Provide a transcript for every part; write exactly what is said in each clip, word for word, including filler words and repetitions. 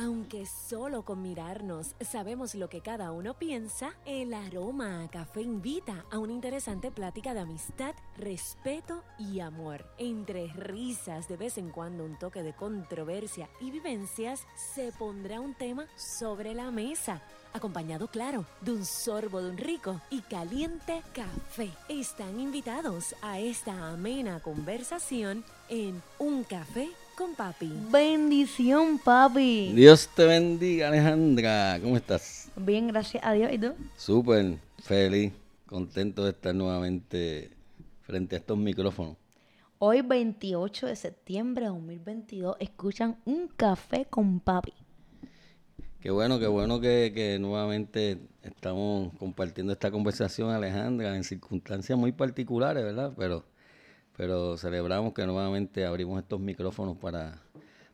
Aunque solo con mirarnos sabemos lo que cada uno piensa, el aroma a café invita a una interesante plática de amistad, respeto y amor. Entre risas, de vez en cuando un toque de controversia y vivencias, se pondrá un tema sobre la mesa, acompañado, claro, de un sorbo de un rico y caliente café. Están invitados a esta amena conversación en Un Café con Papi. Bendición, papi. Dios te bendiga, Alejandra. ¿Cómo estás? Bien, gracias a Dios. ¿Y tú? Súper feliz, contento de estar nuevamente frente a estos micrófonos. Hoy, veintiocho de septiembre de dos mil veintidós, escuchan Un Café con Papi. Qué bueno, qué bueno que, que nuevamente estamos compartiendo esta conversación, Alejandra, en circunstancias muy particulares, ¿verdad? Pero pero celebramos que nuevamente abrimos estos micrófonos para,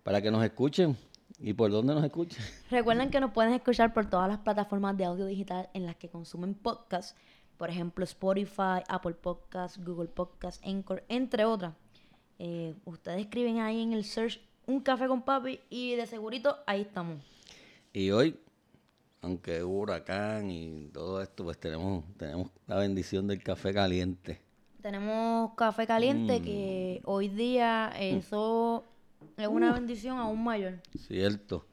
para que nos escuchen. ¿Y por dónde nos escuchen? Recuerden que nos pueden escuchar por todas las plataformas de audio digital en las que consumen podcasts, por ejemplo, Spotify, Apple Podcasts, Google Podcasts, Anchor, entre otras. Eh, ustedes escriben ahí en el search Un Café con Papi y de segurito ahí estamos. Y hoy, aunque hubo huracán y todo esto, pues tenemos, tenemos la bendición del café caliente. Tenemos café caliente mm. que hoy día eso mm. es una uh. bendición aún mayor. Cierto.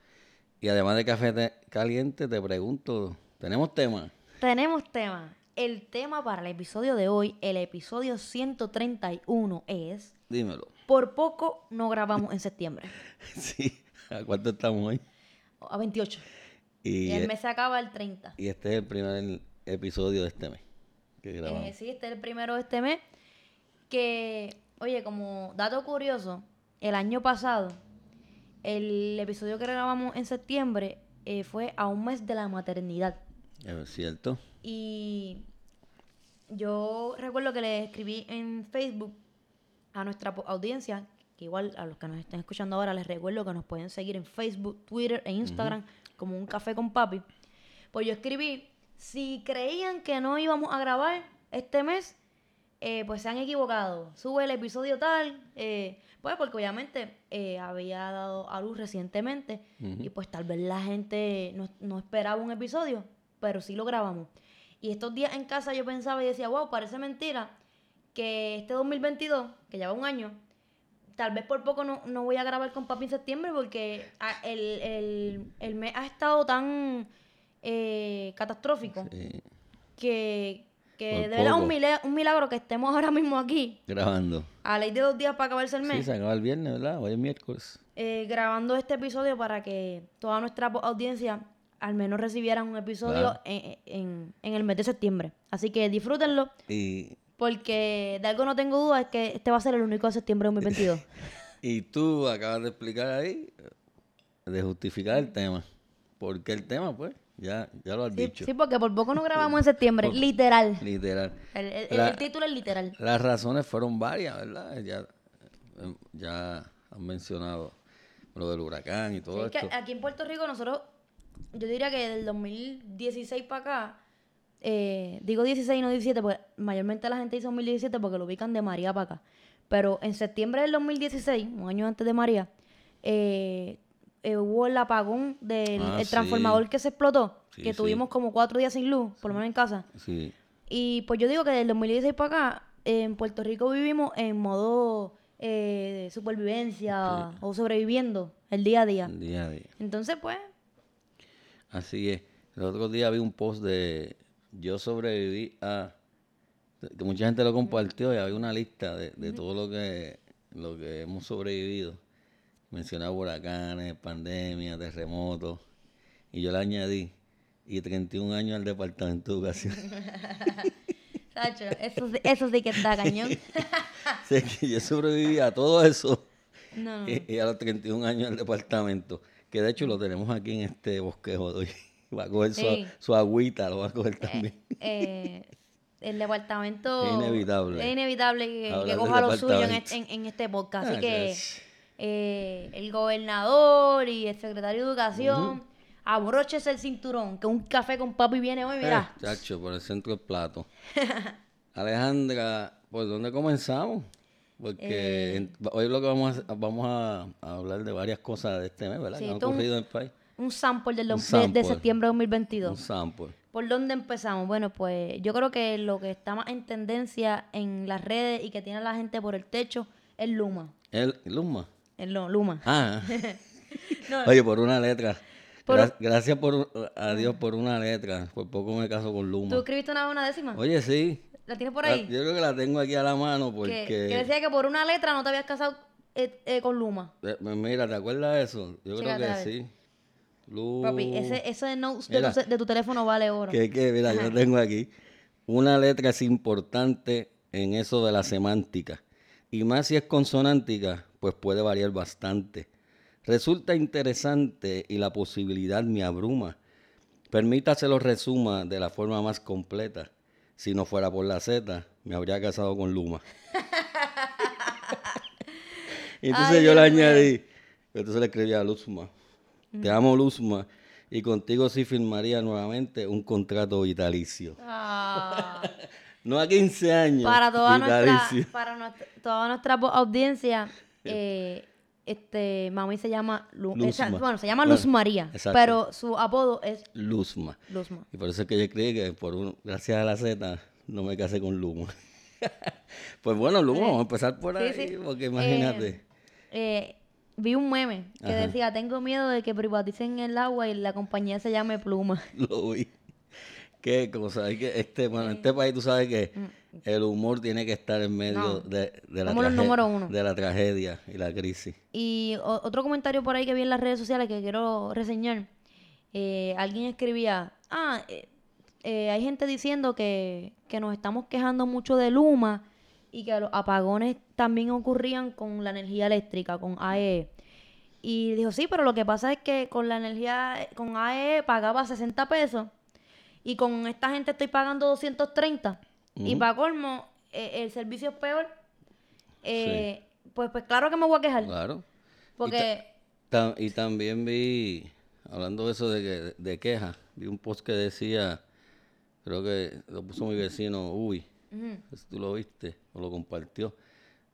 Y además de café te- caliente, te pregunto, ¿tenemos tema? Tenemos tema. El tema para el episodio de hoy, el episodio ciento treinta y uno es... Dímelo. Por poco no grabamos en septiembre. Sí. ¿A cuánto estamos hoy? A veintiocho. Y, y el mes se acaba el treinta. Y este es el primer episodio de este mes que grabamos. Eh, sí, este es el primero de este mes. Que, oye, como dato curioso, el año pasado, el episodio que grabamos en septiembre eh, fue a un mes de la maternidad. Es cierto. Y yo recuerdo que le escribí en Facebook a nuestra audiencia. Igual a los que nos estén escuchando ahora les recuerdo que nos pueden seguir en Facebook, Twitter e Instagram uh-huh. como Un Café con Papi. Pues yo escribí, si creían que no íbamos a grabar este mes, eh, pues se han equivocado. Sube el episodio tal, eh, pues porque obviamente eh, había dado a luz recientemente uh-huh. y pues tal vez la gente no, no esperaba un episodio, pero sí lo grabamos. Y estos días en casa yo pensaba y decía, wow, parece mentira que este dos mil veintidós, que ya va un año, tal vez por poco no, no voy a grabar con papi en septiembre porque el, el, el mes ha estado tan eh, catastrófico sí. que, que de verdad un milagro, un milagro que estemos ahora mismo aquí. Grabando. A la ley de dos días para acabarse el mes. Sí, se acaba el viernes, ¿verdad? Hoy es miércoles. Eh, grabando este episodio para que toda nuestra audiencia al menos recibieran un episodio claro. en, en, en el mes de septiembre. Así que disfrútenlo. Y... porque de algo no tengo duda es que este va a ser el único de septiembre de dos mil veintidós. Y tú acabas de explicar ahí, de justificar el tema. ¿Por qué el tema, pues? Ya, ya lo has sí, dicho. Sí, porque por poco no grabamos en septiembre, por, literal. Literal. El, el, el, La, el título es literal. Las razones fueron varias, ¿verdad? Ya, ya han mencionado lo del huracán y todo sí, esto. Es que aquí en Puerto Rico nosotros, yo diría que del dos mil dieciséis para acá, Eh, digo dieciséis, no diecisiete, porque mayormente la gente dice dos mil diecisiete porque lo ubican de María para acá. Pero en septiembre del dos mil dieciséis, un año antes de María, eh, eh, hubo el apagón del ah, el sí. transformador que se explotó, sí, que sí. tuvimos como cuatro días sin luz, sí. por lo menos en casa. Sí. Y pues yo digo que del dos mil dieciséis para acá, eh, en Puerto Rico vivimos en modo eh, supervivencia sí. o sobreviviendo el día a día. El día a día. Entonces, pues... Así es. El otro día vi un post de... Yo sobreviví a... que mucha gente lo compartió y había una lista de, de uh-huh. todo lo que, lo que hemos sobrevivido. Mencionaba huracanes, pandemias, terremotos. Y yo le añadí, y treinta y un años al Departamento de Educación. Sacho, eso, eso sí que está cañón. Sí, que yo sobreviví a todo eso. No. Y, y a los treinta y un años al departamento. Que de hecho lo tenemos aquí en este bosquejo de hoy. Va a coger su, su agüita, lo va a coger también. Eh, eh, el departamento... Es inevitable. Es inevitable que, que coja lo suyo en este, en, en este podcast. Así ah, que eh, el gobernador y el secretario de Educación, uh-huh. abróchese el cinturón, que un café con papi viene hoy, mirá. Eh, chacho, por el centro del plato. Alejandra, ¿por dónde comenzamos? Porque eh, hoy lo que vamos a, vamos a, a hablar de varias cosas de este mes, ¿verdad? Sí, que han ocurrido en el país. Un sample del un sample. De, de septiembre de dos mil veintidós. Un sample. ¿Por dónde empezamos? Bueno, pues yo creo que lo que está más en tendencia en las redes y que tiene a la gente por el techo es Luma. ¿El Luma? El no, Luma. Ah. No, oye, por una letra. Por... Gra- gracias por, a Dios por una letra. Por poco me caso con Luma. ¿Tú escribiste una vez una décima? Oye, sí. ¿La tienes por ahí? La, yo creo que la tengo aquí a la mano porque... Que, que decía que por una letra no te habías casado eh, eh, con Luma. Eh, mira, ¿te acuerdas de eso? Yo Chícate creo que sí. Lu... Papi, ese, ese notes de, tu, de tu teléfono vale oro. Que, que, mira, ajá, yo tengo aquí. Una letra es importante en eso de la semántica. Y más si es consonántica, pues puede variar bastante. Resulta interesante y la posibilidad me abruma. Permítase lo resuma de la forma más completa. Si no fuera por la Z, me habría casado con Luma. Y entonces ay, yo le añadí. Entonces le escribí a Luzma. Te amo, Luzma, y contigo sí firmaría nuevamente un contrato vitalicio. Ah. No a quince años, para toda vitalicio. Nuestra, para nuestra, toda nuestra audiencia, eh, este, mami se llama... Lu, esa, bueno, se llama bueno, Luz María, exacto, pero su apodo es... Luzma. Luzma. Y por eso es que yo creí que por un, gracias a la Z no me casé con Luma. Pues bueno, Luma, sí, vamos a empezar por sí, ahí, sí, porque imagínate... Eh, eh, vi un meme que ajá, decía, tengo miedo de que privaticen el agua y la compañía se llame Pluma. Lo vi. Qué cosa. Es que este, bueno, este país tú sabes que el humor tiene que estar en medio no, de, de, la trage- de la tragedia y la crisis. Y o- otro comentario por ahí que vi en las redes sociales que quiero reseñar. Eh, alguien escribía, ah, eh, eh, hay gente diciendo que, que nos estamos quejando mucho de Luma y que los apagones también ocurrían con la energía eléctrica, con A E E. Y dijo, sí, pero lo que pasa es que con la energía, con A E E pagaba sesenta pesos y con esta gente estoy pagando doscientos treinta. Uh-huh. Y para colmo, eh, el servicio es peor. Eh, sí. Pues pues claro que me voy a quejar. Claro. Porque... Y, ta- ta- y también vi, hablando de eso de, que, de queja, vi un post que decía, creo que lo puso mi vecino, uy, uh-huh, si tú lo viste o lo compartió,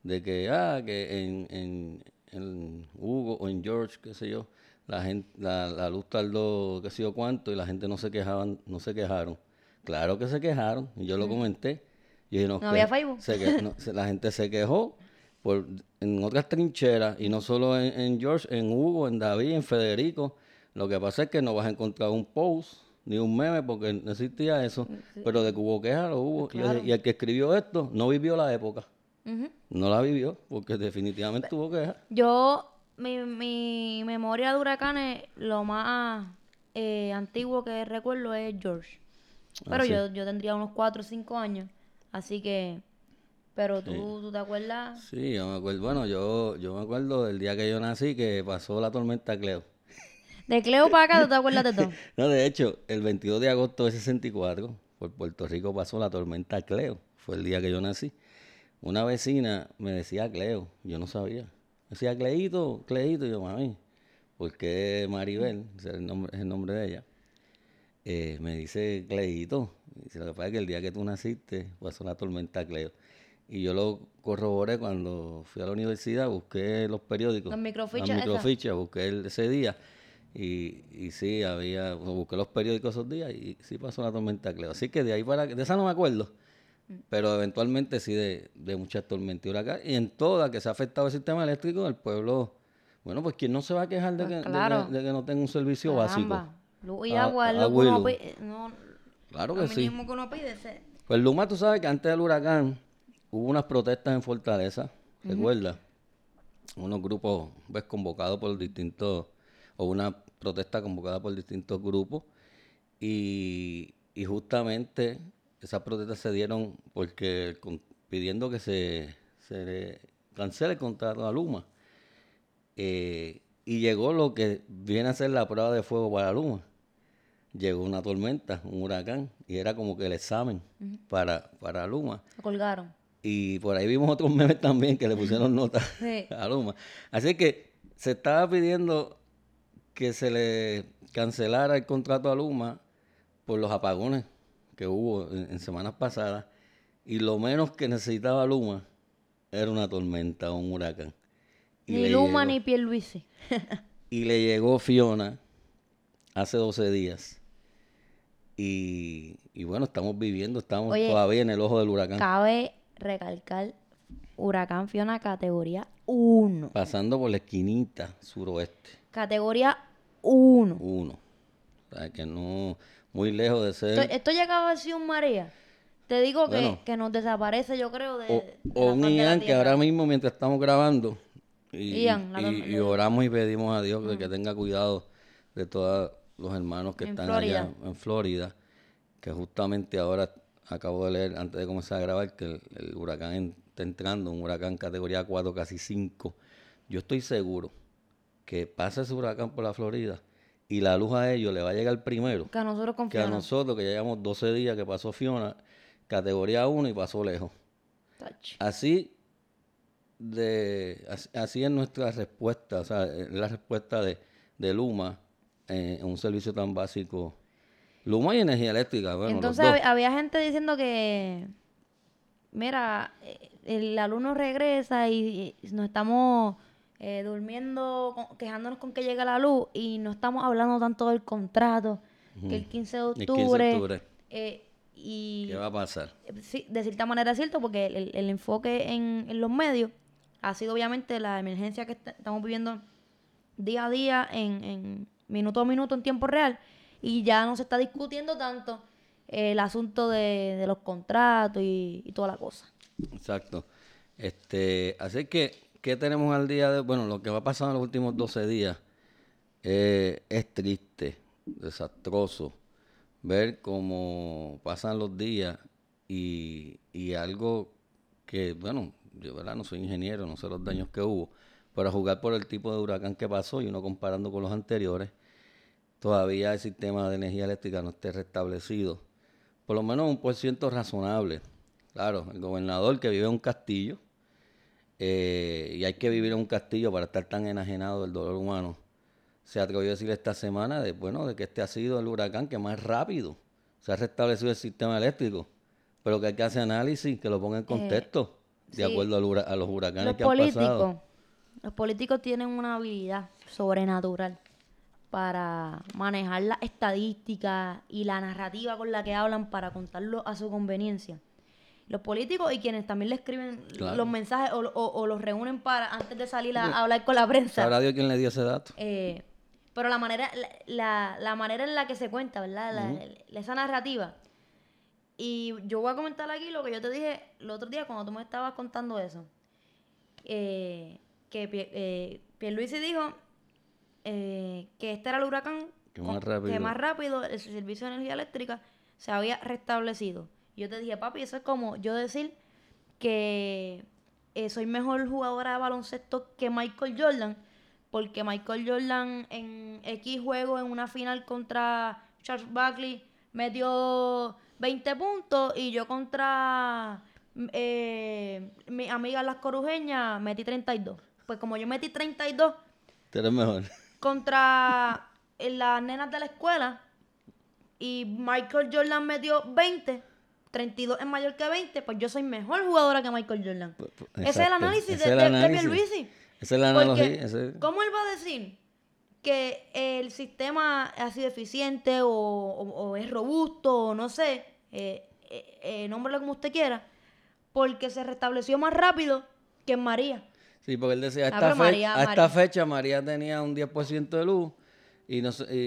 de que ah que en, en, en Hugo o en George, qué sé yo, la gente la, la luz tardó qué sé yo cuánto y la gente no se quejaban, no se quejaron. Claro que se quejaron, y yo mm. lo comenté. Y no que, había Facebook. Se que, no, se, la gente se quejó por en otras trincheras y no solo en, en George, en Hugo, en David, en Federico. Lo que pasa es que no vas a encontrar un post ni un meme, porque no existía eso, sí, pero de que hubo quejas, lo hubo. Claro. Y, y el que escribió esto no vivió la época. Uh-huh. No la vivió, porque definitivamente tuvo quejas. Yo, mi, mi memoria de huracanes, lo más eh, antiguo que recuerdo es George. Pero ah, sí, yo, yo tendría unos cuatro o cinco años, así que... Pero tú, sí, ¿tú te acuerdas? Sí, yo me acuerdo. Bueno, yo, yo me acuerdo del día que yo nací, que pasó la tormenta Cleo. De Cleo para acá, ¿tú te acuerdas de todo? No, de hecho, el veintidós de agosto de sesenta y cuatro, por Puerto Rico pasó la tormenta Cleo. Fue el día que yo nací. Una vecina me decía Cleo, yo no sabía. Me decía Cleito, Cleito, y yo, mami, ¿por qué Maribel? Ese es el nombre, es el nombre de ella. Eh, me dice Cleito. Me dice, lo que pasa es que el día que tú naciste pasó la tormenta Cleo. Y yo lo corroboré cuando fui a la universidad, busqué los periódicos. Las microfichas. Las microfichas, busqué el, ese día. Y, y sí, había, o sea, busqué los periódicos esos días y sí pasó la tormenta Cleo. Así que de ahí para, de esa no me acuerdo, pero eventualmente sí de, de muchas tormentas y huracanes. Y en todas que se ha afectado el sistema eléctrico, el pueblo, bueno, pues ¿quién no se va a quejar de, pues que, claro, de, de que no tenga un servicio caramba básico? Luz y agua, lo que uno pide. No, claro que sí. Mismo que uno pide ese. Pues Luma, tú sabes que antes del huracán hubo unas protestas en Fortaleza, uh-huh, ¿recuerdas? Unos grupos, ves, convocados por distintos... o una protesta convocada por distintos grupos, y, y justamente esas protestas se dieron porque con, pidiendo que se, se le cancele el contrato a Luma, eh, y llegó lo que viene a ser la prueba de fuego para Luma. Llegó una tormenta, un huracán, y era como que el examen uh-huh para, para Luma. Lo colgaron. Y por ahí vimos otros memes también que le pusieron nota sí a Luma. Así que se estaba pidiendo que se le cancelara el contrato a Luma por los apagones que hubo en, en semanas pasadas, y lo menos que necesitaba Luma era una tormenta o un huracán. Y ni Luma llegó, ni Pierluisi. Y le llegó Fiona hace doce días. Y, y bueno, estamos viviendo, estamos Oye, todavía en el ojo del huracán. Cabe recalcar, huracán Fiona, categoría uno. Pasando por la esquinita suroeste. Categoría uno. uno. O sea, que no, muy lejos de ser... Esto, esto llegaba a ser un María. Te digo que, bueno, que nos desaparece, yo creo, de... O, de o un Ian que ahora mismo, mientras estamos grabando, y, Ian, la, y, la, y oramos y pedimos a Dios uh-huh. de que tenga cuidado de todos los hermanos que en están Florida. allá en Florida, que justamente ahora acabo de leer, antes de comenzar a grabar, que el, el huracán en, está entrando, un huracán categoría cuatro, casi cinco. Yo estoy seguro que pasa ese huracán por la Florida y la luz a ellos le va a llegar primero. Que a nosotros con Fiona. Que a nosotros, que ya llevamos doce días que pasó Fiona... categoría uno y pasó lejos. Touch. Así de así, así es nuestra respuesta, o sea, la respuesta de, de Luma en eh, un servicio tan básico. Luma y energía eléctrica. Bueno, entonces los dos. Había gente diciendo que, mira, el alumno regresa y, y nos estamos eh, durmiendo, quejándonos con que llega la luz y no estamos hablando tanto del contrato, uh-huh. que el quince de octubre... El quince de octubre. Eh, Y, ¿qué va a pasar? Sí, de cierta manera es cierto, porque el, el enfoque en, en los medios ha sido obviamente la emergencia que está, estamos viviendo día a día, en, en minuto a minuto, en tiempo real, y ya no se está discutiendo tanto eh, el asunto de, de los contratos y, y toda la cosa. Exacto. Este, así que, ¿qué tenemos al día de hoy? Bueno, lo que va a pasar en los últimos doce días eh, es triste, desastroso. Ver cómo pasan los días y, y algo que, bueno, yo verdad no soy ingeniero, no sé los daños que hubo, pero a jugar por el tipo de huracán que pasó y uno comparando con los anteriores, todavía el sistema de energía eléctrica no esté restablecido. Por lo menos un por ciento razonable. Claro, el gobernador que vive en un castillo, eh, y hay que vivir en un castillo para estar tan enajenado del dolor humano, se atrevió a decir esta semana de, bueno, de que este ha sido el huracán que más rápido se ha restablecido el sistema eléctrico, pero que hay que hacer análisis, que lo ponga en contexto, eh, de sí. acuerdo al hura- a los huracanes los que político, han pasado. Los políticos tienen una habilidad sobrenatural para manejar las estadísticas y la narrativa con la que hablan para contarlo a su conveniencia. Los políticos y quienes también le escriben claro. los mensajes o, o, o los reúnen para antes de salir a, a hablar con la prensa. Sabrá Dios quién le dio ese dato. Eh... Pero la manera la, la manera en la que se cuenta, ¿verdad? La, uh-huh. la, esa narrativa. Y yo voy a comentar aquí lo que yo te dije el otro día cuando tú me estabas contando eso. Eh, que eh, Pierluisi dijo eh, que este era el huracán que más, con, que más rápido el servicio de energía eléctrica se había restablecido. Y yo te dije, papi, eso es como yo decir que eh, soy mejor jugadora de baloncesto que Michael Jordan, porque Michael Jordan en X juego, en una final contra Charles Barkley, metió veinte puntos y yo contra eh, mi amiga Las Corujeñas metí treinta y dos. Pues como yo metí treinta y dos... Tú eres mejor. Contra las nenas de la escuela y Michael Jordan metió veinte... treinta y dos es mayor que veinte, pues yo soy mejor jugadora que Michael Jordan. Exacto. Ese es el análisis es de, de, de Pierluisi. Esa es la analogía. Porque, ese... ¿cómo él va a decir que el sistema ha sido eficiente o, o, o es robusto o no sé, eh, eh, eh, nómbralo como usted quiera, porque se restableció más rápido que en María? Sí, porque él decía, a esta, ah, fe- María, a esta María. fecha María tenía un diez por ciento de luz y, no, y,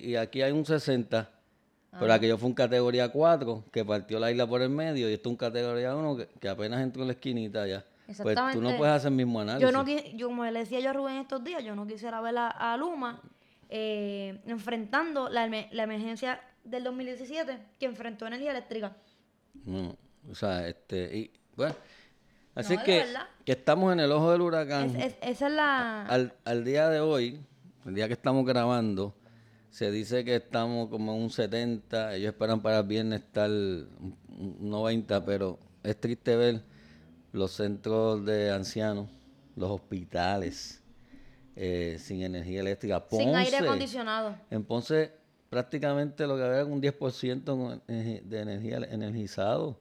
y, y aquí hay un sesenta por ciento. Pero aquello fue un categoría cuatro que partió la isla por el medio y esto es un categoría uno que, que apenas entró en la esquinita ya. Pues tú no puedes hacer el mismo análisis. Yo, no quis, yo como le decía yo a Rubén estos días, yo no quisiera ver a, a Luma eh, enfrentando la, la emergencia del dos mil diecisiete que enfrentó energía eléctrica. No, o sea, este... y bueno, así no, es que, que estamos en el ojo del huracán. Es, es, esa es la... Al, al día de hoy, el día que estamos grabando... Se dice que estamos como en un setenta, ellos esperan para el viernes estar un noventa, pero es triste ver los centros de ancianos, los hospitales, eh, sin energía eléctrica. Ponce, sin aire acondicionado. En Ponce prácticamente lo que había era un diez por ciento de energía energizado.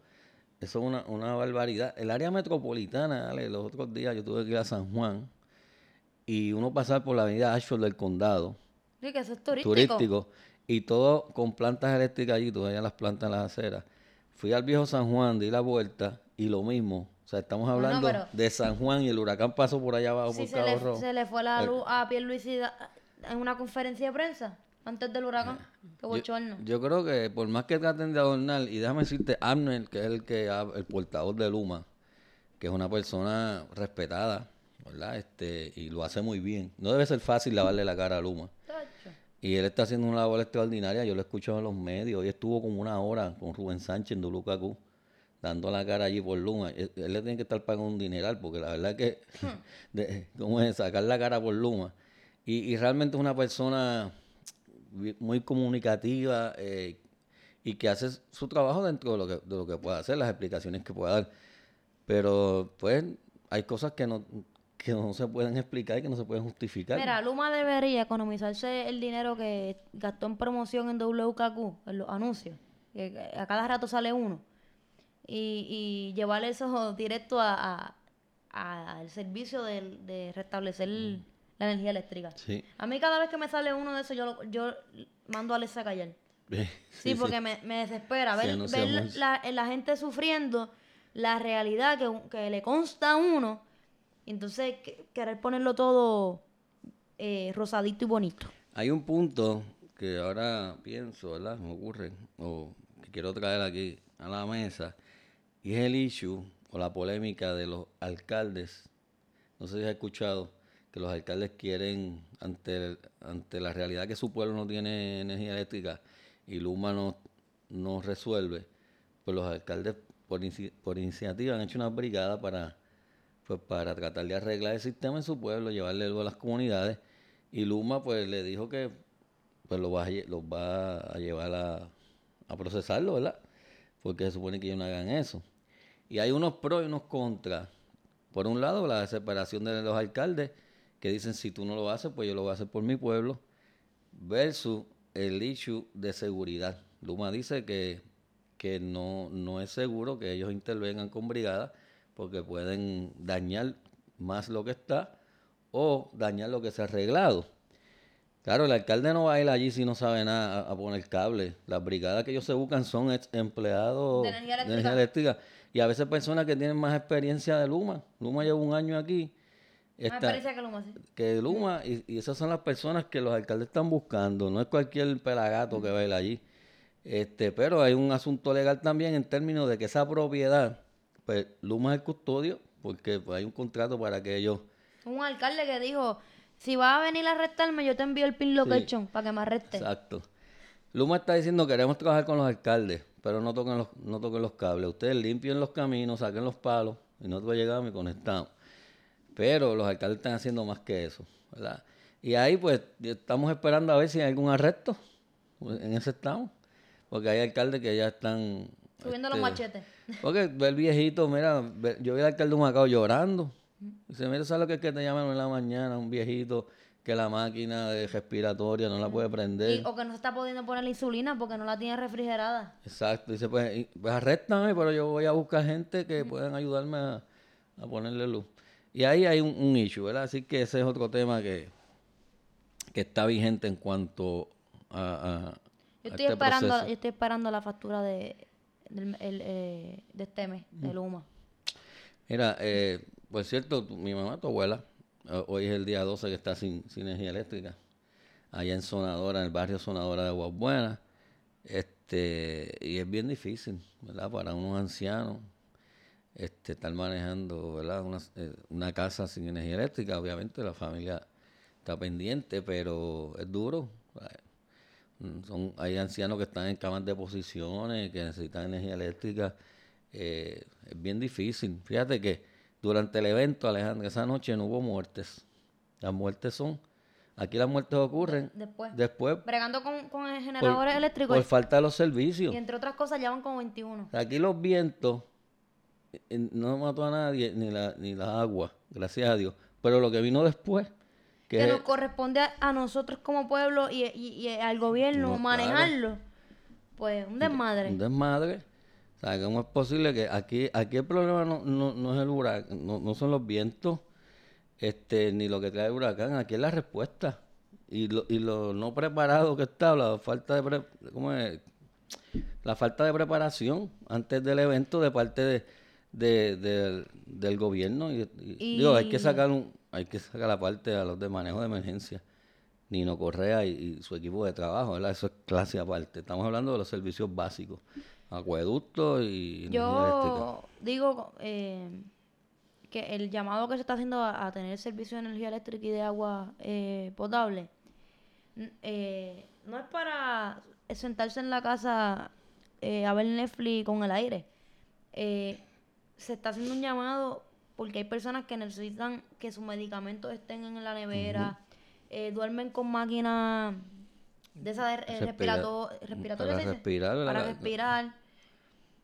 Eso es una, una barbaridad. El área metropolitana, Ale, los otros días yo tuve que ir a San Juan y uno pasar por la avenida Ashford del condado. Sí, que eso es turístico. Turístico. Y todo con plantas eléctricas allí, tú allá las plantas en las aceras. Fui al viejo San Juan, di la vuelta y lo mismo. O sea, estamos hablando no, no, de San Juan y el huracán pasó por allá abajo, si por Cabo Rojo. Se le fue la el... luz a Pierluisi en una conferencia de prensa antes del huracán. Qué bochorno. Yo, yo creo que por más que traten de adornar, y déjame decirte, Arnel, que es el, que, el portavoz de Luma, que es una persona respetada, ¿verdad? Este, y lo hace muy bien. No debe ser fácil lavarle la cara a Luma. Tacho. Y él está haciendo una labor extraordinaria. Yo lo he escuchado en los medios. Hoy estuvo como una hora con Rubén Sánchez en Dulucacú, dando la cara allí por Luma. Él, él le tiene que estar pagando un dineral, porque la verdad es que, hmm. de, ¿cómo es? Sacar la cara por Luma. Y, y realmente es una persona muy comunicativa eh, y que hace su trabajo dentro de lo que, de lo que pueda hacer, las explicaciones que pueda dar. Pero, pues, hay cosas que no... que no se pueden explicar y que no se pueden justificar. Mira, Luma debería economizarse el dinero que gastó en promoción en W K Q, en los anuncios, que a cada rato sale uno, y, y llevar eso directo al a, a, a servicio de, de restablecer mm. la energía eléctrica. Sí. A mí cada vez que me sale uno de esos, yo, lo, yo mando a Alexa callar. sí, sí, porque sí. Me, me desespera ver, sí, ver la, la, la gente sufriendo la realidad que, que le consta a uno. Entonces, querer ponerlo todo eh, rosadito y bonito. Hay un punto que ahora pienso, ¿verdad? Me ocurre, o que quiero traer aquí a la mesa, y es el issue o la polémica de los alcaldes. No sé si has escuchado que los alcaldes quieren, ante, ante la realidad que su pueblo no tiene energía eléctrica y Luma no, no resuelve, pues los alcaldes por, por iniciativa han hecho una brigada para... pues para tratar de arreglar el sistema en su pueblo, llevarle algo a las comunidades, y Luma pues le dijo que pues los va a, lle- los va a llevar a, a procesarlo, ¿verdad? Porque se supone que ellos no hagan eso. Y hay unos pros y unos contras. Por un lado, la desesperación de los alcaldes, que dicen, si tú no lo haces, pues yo lo voy a hacer por mi pueblo, versus el issue de seguridad. Luma dice que, que no, no es seguro que ellos intervengan con brigadas, porque pueden dañar más lo que está o dañar lo que se ha arreglado. Claro, el alcalde no va a ir allí si no sabe nada a, a poner cable. Las brigadas que ellos se buscan son ex- empleados de energía, de energía eléctrica. Y a veces personas que tienen más experiencia de Luma. Luma lleva un año aquí. Está, más experiencia que Luma, sí. Que Luma, y, y esas son las personas que los alcaldes están buscando. No es cualquier pelagato que va a ir allí. Este, pero hay un asunto legal también en términos de que esa propiedad... pues Luma es el custodio, porque pues, hay un contrato para que ellos... Un alcalde que dijo, si vas a venir a arrestarme, yo te envío el pin location, sí, para que me arreste. Exacto. Luma está diciendo, queremos trabajar con los alcaldes, pero no toquen los, no toquen los cables. Ustedes limpien los caminos, saquen los palos, y nosotros llegamos y conectamos. Pero los alcaldes están haciendo más que eso, ¿verdad? Y ahí pues estamos esperando a ver si hay algún arresto. En ese estamos. Porque hay alcaldes que ya están... subiendo este, los machetes. Porque el viejito, mira, yo vi al alcalde de Humacao llorando. Dice, mira, ¿sabes lo que es que te llaman en la mañana? Un viejito que la máquina de respiratoria no la puede prender. Y, o que no está pudiendo poner la insulina porque no la tiene refrigerada. Exacto. Dice, pues, y, pues arréstame, pero yo voy a buscar gente que mm. puedan ayudarme a, a ponerle luz. Y ahí hay un, un issue, ¿verdad? Así que ese es otro tema que, que está vigente en cuanto a, a yo estoy a este esperando proceso. Yo estoy esperando la factura de... del el, eh, de este mes, de Luma. Mira, eh, por cierto, tu, mi mamá, tu abuela, hoy es el día doce que está sin, sin energía eléctrica, allá en Sonadora, en el barrio Sonadora de Aguas Buenas, este, y es bien difícil, ¿verdad? Para unos ancianos, este, estar manejando, ¿verdad? Una, una casa sin energía eléctrica, obviamente la familia está pendiente, pero es duro, ¿verdad? Son, hay ancianos que están en camas de posiciones, que necesitan energía eléctrica. Eh, es bien difícil. Fíjate que durante el evento, Alejandra, esa noche no hubo muertes. Las muertes son... aquí las muertes ocurren... Después. Después bregando con, con generadores por, eléctricos. Por falta de los servicios. Y entre otras cosas, ya van con veintiuno. Aquí los vientos no mató a nadie, ni la, ni la agua, gracias a Dios. Pero lo que vino después... que, que nos corresponde a, a nosotros como pueblo y, y, y al gobierno, no, manejarlo, claro. Pues un desmadre. Un desmadre. O sea, ¿cómo es posible que aquí, aquí el problema no, no, no es el huracán, no, no son los vientos, este, ni lo que trae el huracán? Aquí es la respuesta. Y lo, y lo no preparado que está, la falta de pre, ¿cómo es? La falta de preparación antes del evento de parte de, de, de, del, del gobierno. Y, y, y... Digo, hay que sacar un, hay que sacar la parte a los de manejo de emergencia. Nino Correa y, y su equipo de trabajo, ¿verdad? Eso es clase aparte. Estamos hablando de los servicios básicos, acueductos y... Yo digo eh, que el llamado que se está haciendo a, a tener servicio de energía eléctrica y de agua eh, potable eh, no es para sentarse en la casa eh, a ver Netflix con el aire. Eh, se está haciendo un llamado porque hay personas que necesitan que sus medicamentos estén en la nevera, uh-huh. Eh, duermen con máquinas de esas eh, respirato- respiratorias. Para respirar. Para la, respirar.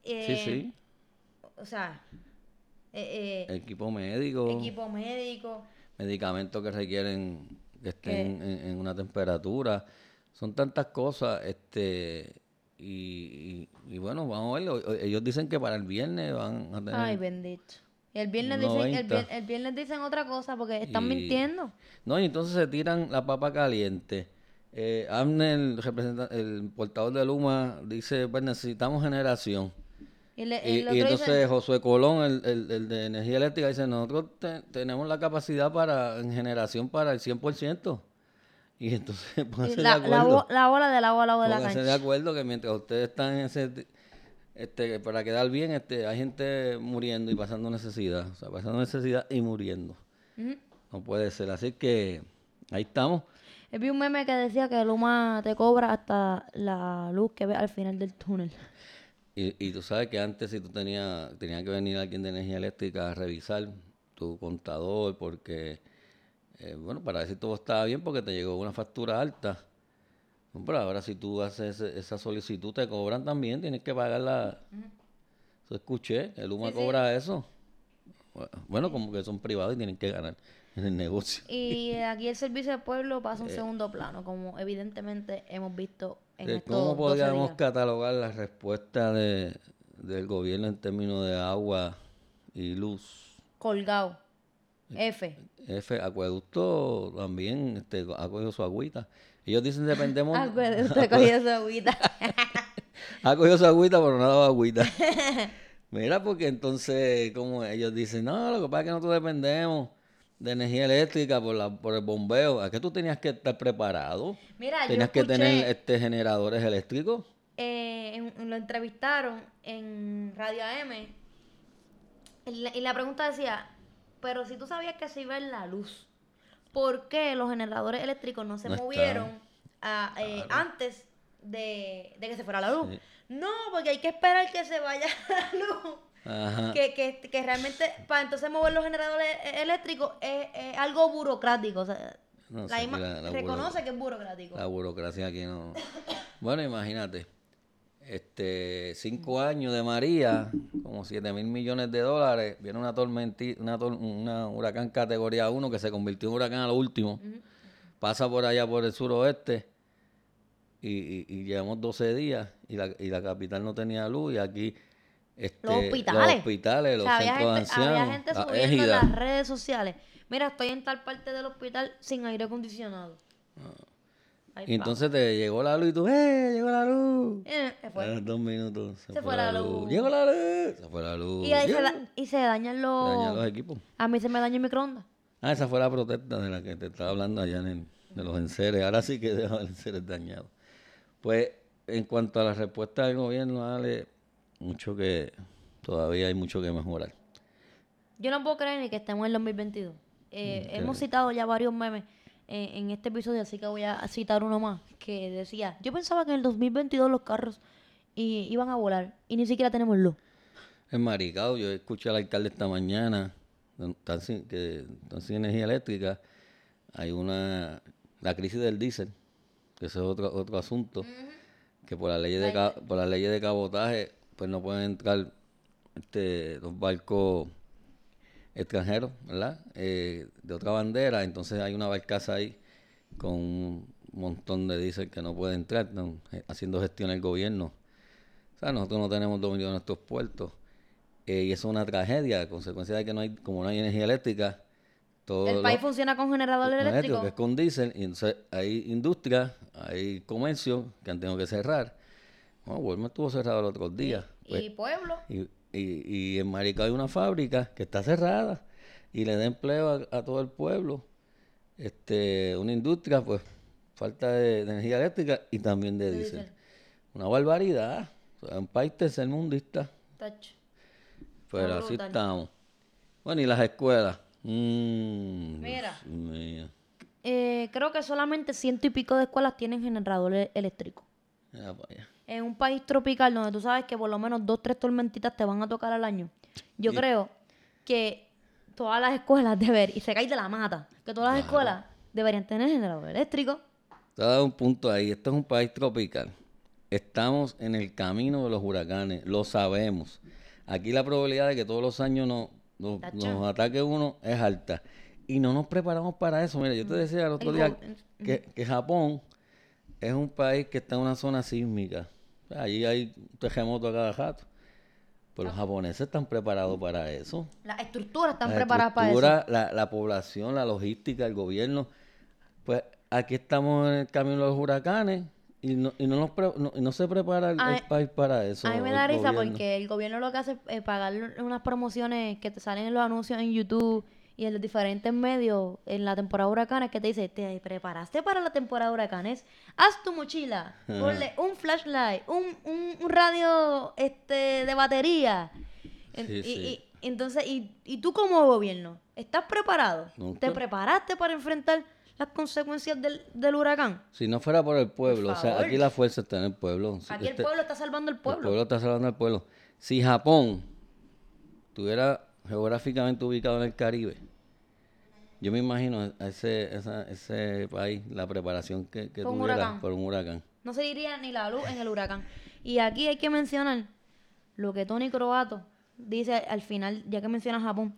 Eh, sí, sí. O sea... Eh, eh, equipo médico. Equipo médico. Medicamentos que requieren que estén eh, en, en una temperatura. Son tantas cosas. este Y, y, y bueno, vamos a verlo. Ellos dicen que para el viernes van a tener... Ay, bendito. El viernes, dicen, el, vier, el viernes dicen otra cosa porque están y, mintiendo. No, y entonces se tiran la papa caliente. Eh, Arnel, el portavoz de Luma, dice, pues necesitamos generación. Y, le, y, y entonces dice, José Colón, el, el, el de energía eléctrica, dice, nosotros te, tenemos la capacidad para en generación para el cien por ciento. Y entonces pónganse de acuerdo. La, la bola de la bola de la cancha. Pónganse de acuerdo que mientras ustedes están en ese... Este, para quedar bien, este, hay gente muriendo y pasando necesidad, o sea, pasando necesidad y muriendo. Uh-huh. No puede ser, así que ahí estamos. Vi un meme que decía que Luma te cobra hasta la luz que ves al final del túnel. Y, y tú sabes que antes si tú tenías, tenía que venir alguien de energía eléctrica a revisar tu contador, porque, eh, bueno, para ver si todo estaba bien, porque te llegó una factura alta. Pero ahora si tú haces esa solicitud te cobran también, tienes que pagarla. Uh-huh. Eso escuché, el Luma sí, cobra sí. Eso. Bueno, sí. Como que son privados y tienen que ganar en el negocio. Y aquí el servicio del pueblo pasa a un eh. segundo plano, como evidentemente hemos visto en estos ¿Cómo podríamos catalogar la respuesta de, del gobierno en términos de agua y luz? Colgado. F. F, acueducto también este, ha cogido su agüita. Ellos dicen dependemos... Acueducto ha cogido su agüita. Ha cogido su agüita, pero no ha dado agüita. Mira, porque entonces, como ellos dicen, no, lo que pasa es que nosotros dependemos de energía eléctrica por la por el bombeo. ¿A qué tú tenías que estar preparado? Mira, tenías yo escuché, que tener este generadores eléctricos. Eh, en, en, lo entrevistaron en Radio A M y la, y la pregunta decía... Pero si tú sabías que se iba en la luz, ¿por qué los generadores eléctricos no se no movieron a, eh, claro. antes de, de que se fuera la luz? Sí. No, porque hay que esperar que se vaya la luz. Ajá. Que, que, que realmente, para entonces mover los generadores eléctricos es, es algo burocrático. O sea, no sé, la ima- la, la reconoce buro- que es burocrático. La burocracia aquí no... Bueno, imagínate. Este, cinco años de María, como siete mil millones de dólares, viene una tormentita, una, tor- una huracán categoría uno que se convirtió en huracán a lo último, uh-huh. Pasa por allá por el suroeste y, y, y llevamos doce días y la, y la capital no tenía luz y aquí este, los hospitales, los, hospitales, los o sea, centros había gente, ancianos, había gente subiendo en las redes sociales, mira estoy en tal parte del hospital sin aire acondicionado. Ah. Y entonces te llegó la luz y tú, ¡eh! ¡Llegó la luz! Eh, se fue. A los dos minutos. Se, se fue, fue la luz. luz. ¡Llegó la luz! Se fue la luz. Y, ahí se, da- y se dañan los... Se dañan los equipos. A mí se me dañó el microondas. Ah, esa fue la protesta de la que te estaba hablando allá en el, de los enseres. Ahora sí que dejo los enseres dañados. Pues, en cuanto a la respuesta del gobierno, Ale, mucho que... Todavía hay mucho que mejorar. Yo no puedo creer ni que estemos en el dos mil veintidós. Eh, okay. Hemos citado ya varios memes en este episodio, así que voy a citar uno más, que decía, yo pensaba que en el dos mil veintidós los carros i- iban a volar y ni siquiera tenemos luz. Es maricao, yo escuché al alcalde esta mañana, están sin, que, están sin energía eléctrica, hay una, la crisis del diésel, que ese es otro otro asunto, uh-huh. Que por la ley de ca- por la ley de cabotaje, pues no pueden entrar este, los barcos extranjeros, ¿verdad? Eh, de otra bandera, entonces hay una barcaza ahí con un montón de diésel que no puede entrar, están haciendo gestión el gobierno. O sea, nosotros no tenemos dominio de nuestros puertos eh, y eso es una tragedia, a consecuencia de que no hay, como no hay energía eléctrica, Todo el país lo, funciona con generadores eléctricos. Que es con diésel, y entonces hay industrias, hay comercios que han tenido que cerrar. Bueno, Walmart estuvo cerrado los otros días. Y, pues, y pueblo. Y, y, y en Maricao hay una fábrica que está cerrada y le da empleo a, a todo el pueblo. Este, una industria, pues, falta de, de energía eléctrica y también de diésel. Una barbaridad. O sea, un país tercermundista. Tacho. Pero así estamos. Bueno, y las escuelas. Mm, Mira, eh, creo que solamente ciento y pico de escuelas tienen generadores eléctricos. Mira para allá. En un país tropical donde tú sabes que por lo menos dos, tres tormentitas te van a tocar al año. Yo ¿Y? creo que todas las escuelas deberían, y se cae de la mata, que todas las claro. escuelas deberían tener generador eléctrico. Te voy a dar un punto ahí. Esto es un país tropical. Estamos en el camino de los huracanes, lo sabemos. Aquí la probabilidad de que todos los años no... Nos, nos ataque uno es alta y no nos preparamos para eso. Mira, yo te decía el otro día que, que Japón es un país que está en una zona sísmica. O sea, allí hay terremotos a cada rato, pero los japoneses están preparados para eso. Las estructuras están Las preparadas estructuras, para eso. La, la población, la logística, el gobierno. Pues aquí estamos en el camino de los huracanes. Y no, y no, nos pre, no, y no se prepara el, a, el país para eso. A mí me da risa gobierno. porque el gobierno lo que hace es pagar unas promociones que te salen en los anuncios en YouTube y en los diferentes medios en la temporada de huracanes que te dice, te preparaste para la temporada de huracanes, haz tu mochila, ponle un flashlight, un, un, un radio este de batería. Sí, y, sí. Y, entonces, y, y tú como gobierno, ¿estás preparado? ¿Nunca? ¿Te preparaste para enfrentar las consecuencias del, del huracán? Si no fuera por el pueblo, por o sea, aquí la fuerza está en el pueblo. Aquí este, el pueblo está salvando al pueblo. El pueblo está salvando al pueblo. Si Japón estuviera geográficamente ubicado en el Caribe, yo me imagino ese esa, ese país, la preparación que, que tuviera huracán. Por un huracán. No se iría ni la luz en el huracán. Y aquí hay que mencionar lo que Tony Croatto dice al final, ya que menciona Japón.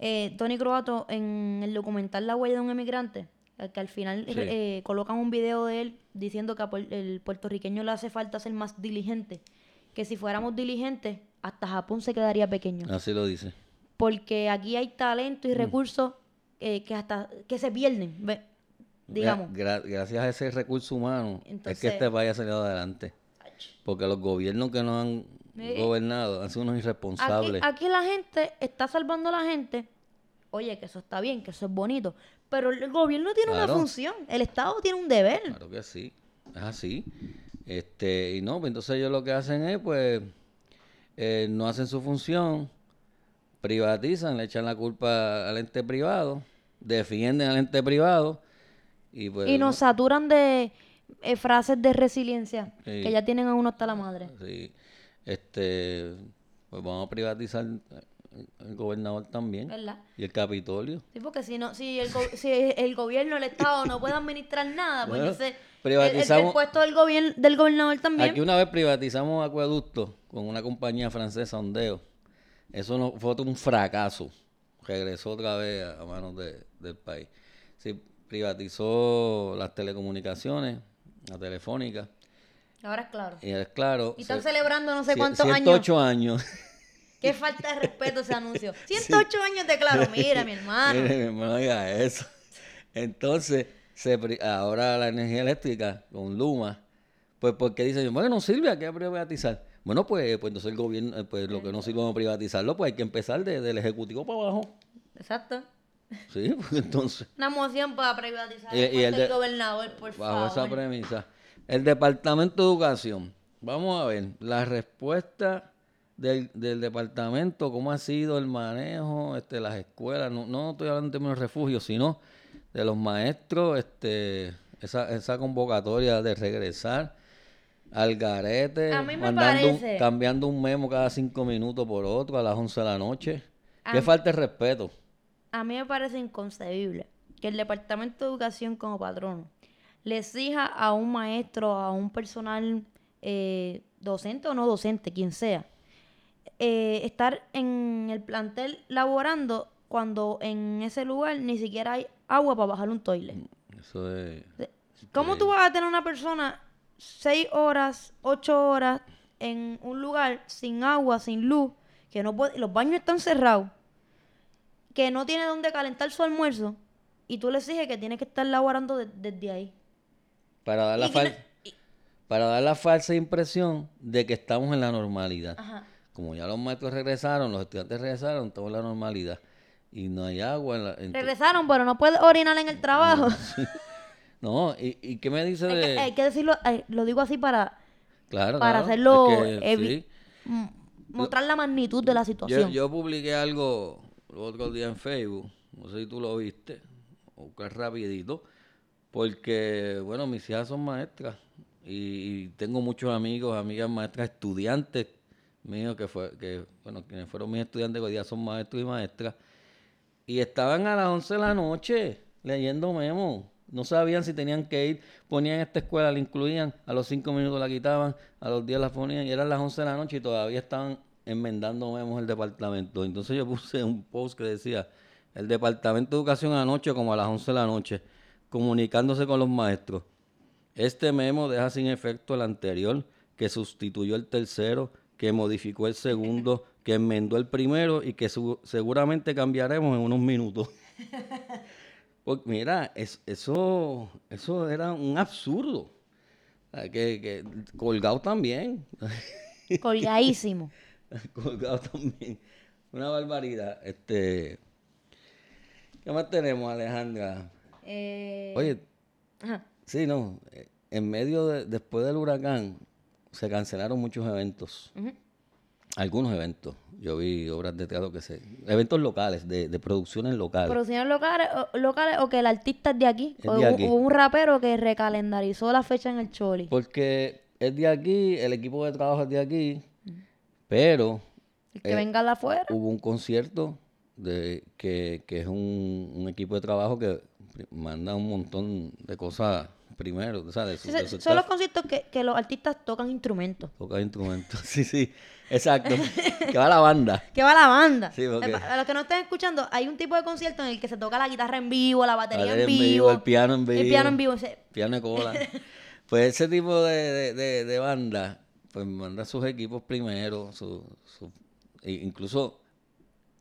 Eh, Tony Croatto, en el documental La huella de un emigrante, que al final sí. eh, colocan un video de él diciendo que a pu- el puertorriqueño le hace falta ser más diligente, que si fuéramos diligentes hasta Japón se quedaría pequeño. Así lo dice. Porque aquí hay talento y recursos mm. eh, que hasta que se pierden, ve, digamos. Gra- gracias a ese recurso humano Entonces, es que este país ha salido adelante. Porque los gobiernos que nos han eh, gobernado han sido unos irresponsables. Aquí, aquí la gente está salvando a la gente. Oye, que eso está bien, que eso es bonito. Pero el gobierno tiene claro. una función. El Estado tiene un deber. Claro que sí. Es así. Este, y no, pues entonces ellos lo que hacen es, pues, eh, no hacen su función, privatizan, le echan la culpa al ente privado, defienden al ente privado. Y, pues, y nos no. saturan de eh, frases de resiliencia, sí. que ya tienen a uno hasta la madre. Sí. Este, pues vamos a privatizar... el gobernador también. ¿Verdad? Y el Capitolio. Sí, porque si no si el, go- si el gobierno, el Estado no puede administrar nada, pues bueno, se, privatizamos, el, el puesto del, gobier- del gobernador también. Aquí una vez privatizamos acueductos con una compañía francesa, Ondeo. Eso no, fue un fracaso. Regresó otra vez a, a manos de, del país. Sí, privatizó las telecomunicaciones, la telefónica. Ahora es Claro. Y ahora es Claro. Y están se, celebrando no sé cuántos años. ciento ocho años Qué falta de respeto ese anuncio. ciento ocho sí. años de Claro. Mira, mi hermano. Mira, mi hermano, oiga eso. Entonces, se pri- ahora la energía eléctrica con Luma, pues porque dicen, bueno, no sirve, hay que privatizar. Bueno, pues, pues entonces el gobierno, pues lo que no sirve es privatizarlo, pues hay que empezar desde el Ejecutivo para abajo. Exacto. Sí, pues entonces. Una moción para privatizar y, y el, el de, gobernador, por bajo favor. Bajo esa premisa. El Departamento de Educación. Vamos a ver, la respuesta... Del, del departamento, cómo ha sido el manejo, este, las escuelas, no, no estoy hablando en términos de refugio, sino de los maestros, este, esa, esa convocatoria de regresar al garete, mandando un, cambiando un memo cada cinco minutos por otro a las once de la noche. A Qué mí, falta de respeto. A mí me parece inconcebible que el Departamento de Educación como patrono le exija a un maestro, a un personal eh, docente o no docente, quien sea, Eh, estar en el plantel laborando cuando en ese lugar ni siquiera hay agua para bajar un toilet. Eso es... ¿Cómo tú vas a tener una persona seis horas, ocho horas en un lugar sin agua, sin luz, que no puede... los baños están cerrados? que no tiene dónde calentar su almuerzo y tú le exiges que tiene que estar laborando de, desde ahí. Para dar, la fal... no... y... Para dar la falsa impresión de que estamos en la normalidad. Ajá. Como ya los maestros regresaron, los estudiantes regresaron, estamos en la normalidad. Y no hay agua. En la, en regresaron, tu... pero no puedes orinar en el trabajo. No, ¿y, y qué me dice hay de...? Que, hay que decirlo, lo digo así para... Claro, para claro. hacerlo... Es que, evi... sí. Mostrar la magnitud de la situación. Yo, yo publiqué algo el otro día en Facebook, no sé si tú lo viste, o que rapidito, porque, bueno, mis hijas son maestras y tengo muchos amigos, amigas maestras, estudiantes míos que, fue, que bueno, quienes fueron mis estudiantes que hoy día son maestros y maestras, y estaban a las once de la noche leyendo memos. No sabían si tenían que ir, ponían esta escuela, la incluían, a los cinco minutos la quitaban, a los diez la ponían, y eran las once de la noche y todavía estaban enmendando memos el departamento. Entonces yo puse un post que decía, el departamento de educación anoche como a las once de la noche, comunicándose con los maestros. Este memo deja sin efecto el anterior, que sustituyó el tercero, que modificó el segundo, que enmendó el primero y que su- seguramente cambiaremos en unos minutos. Porque mira, es, eso eso era un absurdo. Que, que, colgado también. Colgadísimo. Colgado también. Una barbaridad. Este, ¿qué más tenemos, Alejandra? Eh... Oye, ajá. Sí, no. En medio, de, después del huracán, se cancelaron muchos eventos. Uh-huh. Algunos eventos. Yo vi obras de teatro que se... Eventos locales, de, de producciones locales. Producciones locales o, locales o que el artista es de aquí. Es o de aquí. Un, un rapero que recalendarizó la fecha en el Choli. Porque es de aquí, el equipo de trabajo es de aquí, pero... El que eh, venga de afuera. Hubo un concierto de que, que es un, un equipo de trabajo que manda un montón de cosas... Primero, ¿sabes? Sí, son estar... los conciertos que, que los artistas tocan instrumentos. Tocan instrumentos, sí, sí, exacto. Que va la banda. Que va la banda. Sí, porque... Para los que no estén escuchando, hay un tipo de concierto en el que se toca la guitarra en vivo, la batería en, en vivo, vivo, el piano en vivo. El piano en vivo. Ese... Piano de cola. Pues ese tipo de, de, de, de banda, pues manda sus equipos primero, su, su... E incluso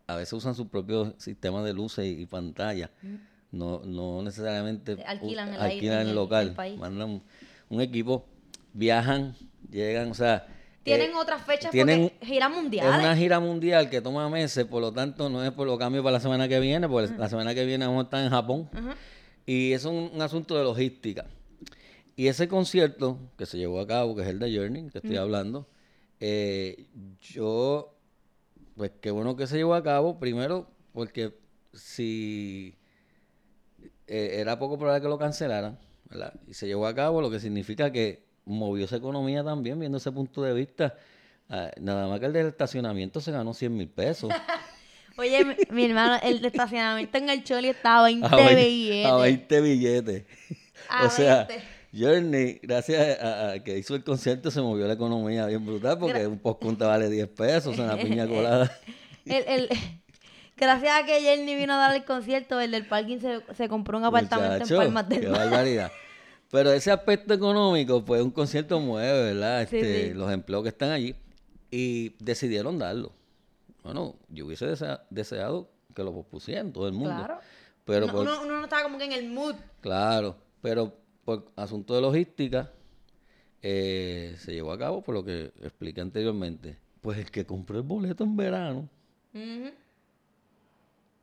a veces usan sus propios sistemas de luces y, y pantallas. Mm. No, no necesariamente alquilan el, alquilan el, el local, el mandan un, un equipo, viajan, llegan, o sea... Tienen eh, otras fechas tienen, porque giran mundiales. Es una gira mundial que toma meses, por lo tanto no es por los cambios para la semana que viene, porque uh-huh. la semana que viene vamos a estar en Japón. Uh-huh. Y es un, un asunto de logística. Y ese concierto que se llevó a cabo, que es el de Journey, que estoy uh-huh. hablando, eh, yo, pues qué bueno que se llevó a cabo, primero porque si... Eh, era poco probable que lo cancelaran, ¿verdad? Y se llevó a cabo, lo que significa que movió esa economía también, viendo ese punto de vista. Eh, nada más que el del estacionamiento se ganó cien mil pesos. Oye, mi, mi hermano, el estacionamiento en el Choli está a veinte, a veinte billetes. A veinte billetes. A o sea, veinte. Journey, gracias a, a que hizo el concierto, se movió la economía bien brutal, porque Gra- un postconta vale diez pesos, una piña colada. el... el... Gracias a que Yenny vino a dar el concierto, el del parking se, se compró un apartamento Muchacho, en Palmas del Mar. Qué barbaridad. Pero ese aspecto económico, pues un concierto mueve, ¿verdad? Este, sí, sí. Los empleos que están allí. Y decidieron darlo. Bueno, yo hubiese desea, deseado que lo pospusieran todo el mundo. Claro. Pero no, por, uno, uno no estaba como que en el mood. Claro. Pero por asunto de logística, eh, se llevó a cabo por lo que expliqué anteriormente. Pues el que compró el boleto en verano... Uh-huh.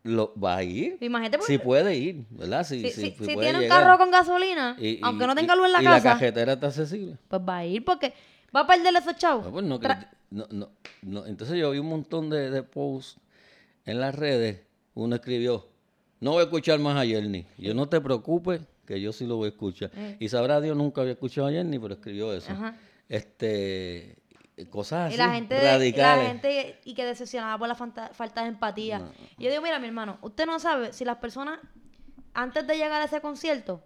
Lo, va a ir, imagínate, pues, si puede ir, ¿verdad? Si, si, si, si, si puede tiene un llegar. Carro con gasolina, y, y, aunque no tenga luz en la y casa. Y la cajetera está accesible. Pues va a ir porque va a perder esos chavos. No, pues no, Tra- no, no, no. Entonces yo vi un montón de, de posts en las redes. Uno escribió, no voy a escuchar más a Yenny. Yo no te preocupes que yo sí lo voy a escuchar. Eh. Y sabrá Dios, nunca había escuchado a Yenny, pero escribió eso. Ajá. Este... Cosas así, y la gente radicales. Y la gente y que decepcionaba por la fanta, falta de empatía. No. Y yo digo, mira, mi hermano, usted no sabe si las personas, antes de llegar a ese concierto,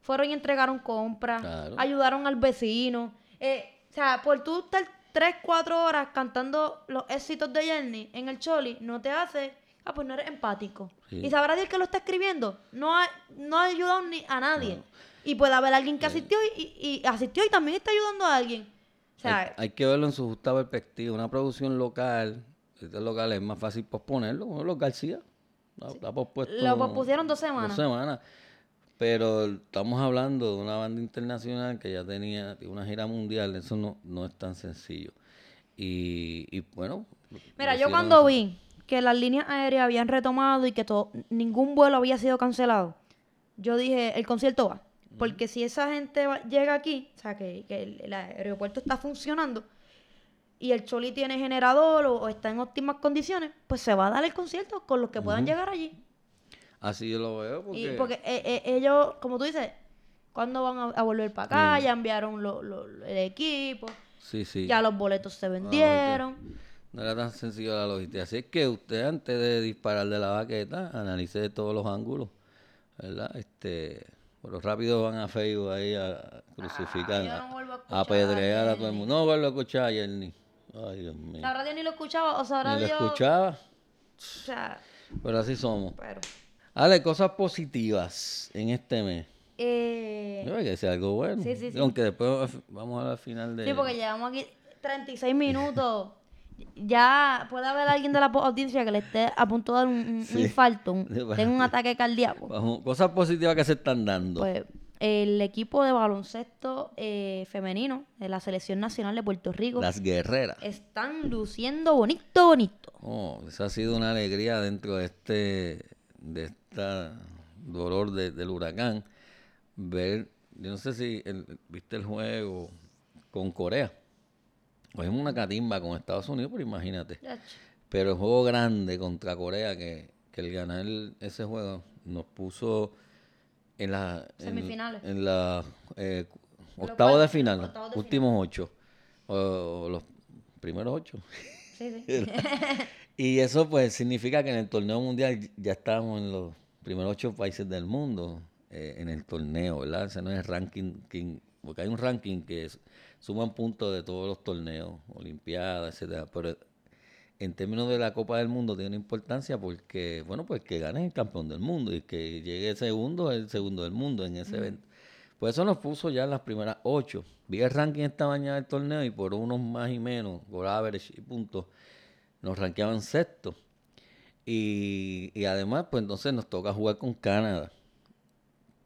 fueron y entregaron compras, claro. ayudaron al vecino. Eh, o sea, por tú estar tres, cuatro horas cantando los éxitos de Yenny en el Choli, no te hace... Ah, pues no eres empático. Sí. Y sabrá Dios que lo está escribiendo. No ha, no ha ayudado ni a nadie. No. Y puede haber alguien que asistió y, y asistió y también está ayudando a alguien. O sea, hay, hay que verlo en su justa perspectiva. Una producción local, este local es más fácil posponerlo, como los García. La, sí. la pospuesto, lo pospusieron dos semanas. Dos semanas. Pero estamos hablando de una banda internacional que ya tenía una gira mundial. Eso no, no es tan sencillo. Y, y bueno... Mira, yo cuando vi que las líneas aéreas habían retomado y que todo, ningún vuelo había sido cancelado, yo dije, el concierto va. Porque uh-huh. si esa gente va, llega aquí, o sea, que, que el, el aeropuerto está funcionando y el Choli tiene generador o, o está en óptimas condiciones, pues se va a dar el concierto con los que puedan uh-huh. llegar allí. Así yo lo veo, porque... Y porque eh, eh, ellos, como tú dices, ¿cuándo van a, a volver para acá? Sí. Ya enviaron lo, lo, el equipo. Sí, sí. Ya los boletos se vendieron. No, no era tan sencillo la logística. Así es que usted, antes de disparar de la baqueta, analice todos los ángulos, ¿verdad? Este... Pero rápido van a Facebook ahí a crucificar, ah, no a, a apedrear a, a todo el mundo. No vuelvo a escuchar a Yenny. Ay, Dios mío. La radio ni lo escuchaba, o sea, ahora ni Dios... lo escuchaba. O sea... Pero así somos. Pero... Ale, cosas positivas en este mes. Eh... Yo voy a decir algo bueno. Sí, sí, sí. Aunque después vamos al final de... Sí, porque llevamos aquí treinta y seis minutos. Ya puede haber alguien de la audiencia que le esté a punto de dar un, sí. un infarto, un, tenga un ataque cardíaco. Vamos, cosas positivas que se están dando. Pues el equipo de baloncesto eh, femenino de la Selección Nacional de Puerto Rico. Las guerreras. Están luciendo bonito, bonito. Oh, esa ha sido una alegría dentro de este de esta dolor de, del huracán. Ver, yo no sé si el, viste el juego con Corea. Cogimos una catimba con Estados Unidos, pero imagínate. Pero el juego grande contra Corea, que, que el ganar ese juego nos puso en la... Semifinales. En, en la eh, octavo cual, de final, octavo de últimos final. Ocho. O, o los primeros ocho. Sí, sí. Y eso pues significa que en el torneo mundial ya estábamos en los primeros ocho países del mundo, eh, en el torneo, ¿verdad? O sea, no es ranking... King, porque hay un ranking que es, suman puntos de todos los torneos, olimpiadas, etcétera, pero en términos de la Copa del Mundo tiene una importancia porque, bueno, pues que gane el campeón del mundo y que llegue segundo, el segundo del mundo en ese mm. evento. Pues eso nos puso ya en las primeras ocho. Vi el ranking esta mañana del torneo y por unos más y menos, por average y puntos, nos rankeaban sexto. Y, y además, pues entonces nos toca jugar con Canadá.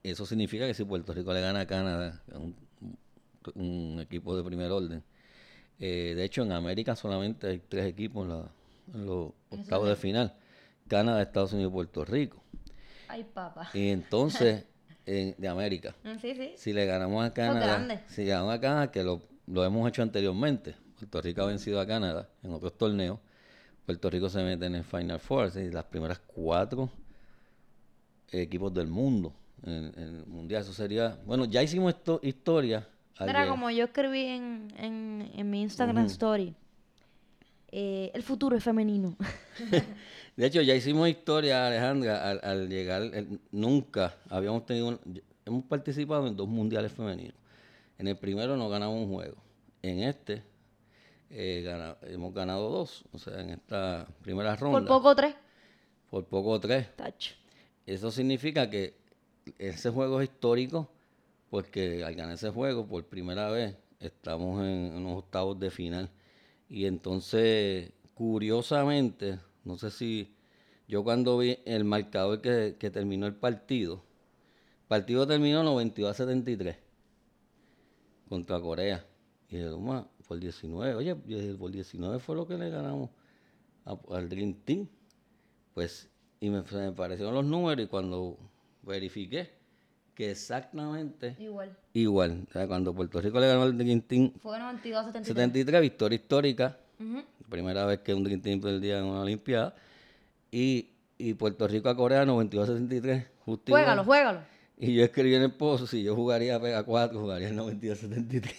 Eso significa que si Puerto Rico le gana a Canadá, un, un equipo de primer orden. Eh, de hecho, en América solamente hay tres equipos en, la, en los octavos de final. Canadá, Estados Unidos y Puerto Rico. Ay, papá. Y entonces, en, de América. Sí, sí. Si le ganamos a Canadá, si ganamos a Canadá, que lo, lo hemos hecho anteriormente. Puerto Rico ha vencido a Canadá en otros torneos. Puerto Rico se mete en el Final Four, ¿sí? Las primeras cuatro equipos del mundo. En el mundial, eso sería... Bueno, ya hicimos esto, historia. Mira, como yo escribí en, en, en mi Instagram uh-huh. Story, eh, el futuro es femenino. De hecho, ya hicimos historia, Alejandra, al, al llegar... El, nunca habíamos tenido... Un, hemos participado en dos mundiales femeninos. En el primero no ganamos un juego. En este eh, gana, hemos ganado dos. O sea, en esta primera ronda... Por poco tres. Por poco tres. Tacho. Eso significa que ese juego es histórico porque al ganar ese juego por primera vez estamos en unos octavos de final y entonces curiosamente no sé si yo cuando vi el marcador que, que terminó el partido el partido terminó noventa y dos a setenta y tres contra Corea y el Luma por diecinueve, oye, por diecinueve fue lo que le ganamos a, al Dream Team, pues y me, me parecieron los números y cuando verifiqué que exactamente igual. Igual. O sea, cuando Puerto Rico le ganó al Dream Team fue noventa y dos a setenta y tres. setenta y tres, victoria histórica. Uh-huh. Primera vez que un Dream Team perdía en una Olimpiada. Y, y Puerto Rico a Corea noventa y dos a setenta y tres. Justo juégalo, igual. Juégalo. Y yo escribí en el post: si yo jugaría Pega cuatro, jugaría el noventa y dos a setenta y tres.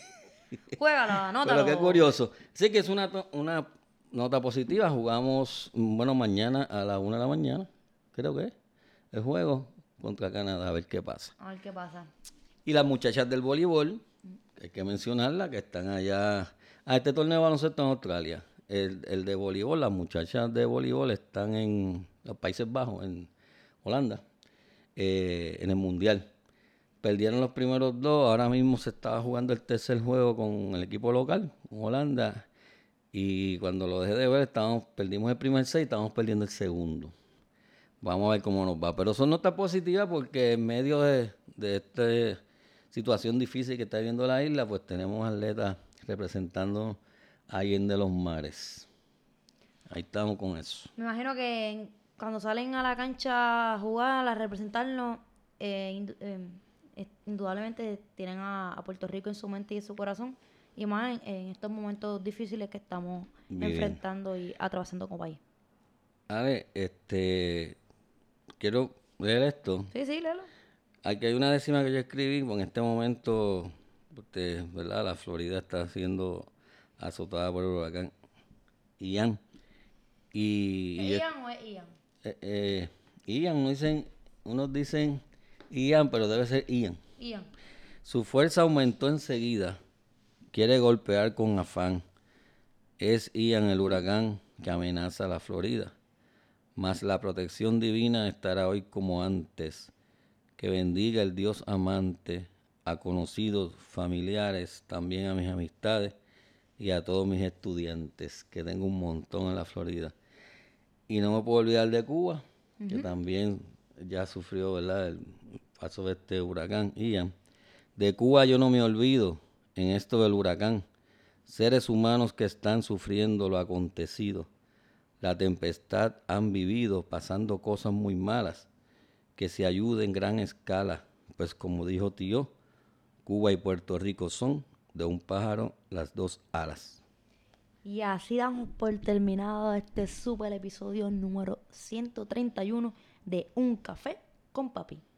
Juégalo, anótalo. Pero qué curioso. Así que es una, una nota positiva. Jugamos, bueno, mañana a las una de la mañana, creo que es, el juego contra Canadá, a ver qué pasa. A ver qué pasa. Y las muchachas del voleibol, hay que mencionarlas, que están allá. Ah, este torneo de baloncesto en Australia. El, el de voleibol, las muchachas de voleibol están en los Países Bajos, en Holanda, eh, en el Mundial. Perdieron los primeros dos, ahora mismo se estaba jugando el tercer juego con el equipo local, con Holanda, y cuando lo dejé de ver, estábamos, perdimos el primer set y estábamos perdiendo el segundo. Vamos a ver cómo nos va. Pero eso no está positiva porque en medio de, de esta situación difícil que está viviendo la isla, pues tenemos atletas representando a Allende los Mares. Ahí estamos con eso. Me imagino que cuando salen a la cancha a jugar, a representarnos, eh, eh, indudablemente tienen a, a Puerto Rico en su mente y en su corazón. Y más en, en estos momentos difíciles que estamos Bien. enfrentando y atravesando como país. A ver, este... quiero leer esto. Sí, sí, léelo. Aquí hay una décima que yo escribí, en este momento, usted, ¿verdad? La Florida está siendo azotada por el huracán Ian. Y, ¿Es y Ian yo, o es Ian? Eh, eh, Ian, dicen, unos dicen Ian, pero debe ser Ian. Ian. Su fuerza aumentó enseguida. Quiere golpear con afán. Es Ian el huracán que amenaza a la Florida. Mas la protección divina estará hoy como antes. Que bendiga el Dios amante a conocidos, familiares, también a mis amistades y a todos mis estudiantes, que tengo un montón en la Florida. Y no me puedo olvidar de Cuba, uh-huh. que también ya sufrió, ¿verdad?, el paso de este huracán Ian. De Cuba yo no me olvido en esto del huracán. Seres humanos que están sufriendo lo acontecido. La tempestad han vivido pasando cosas muy malas, que se ayude en gran escala, pues como dijo tío, Cuba y Puerto Rico son de un pájaro las dos alas. Y así damos por terminado este super episodio número ciento treinta y uno de Un Café con Papi.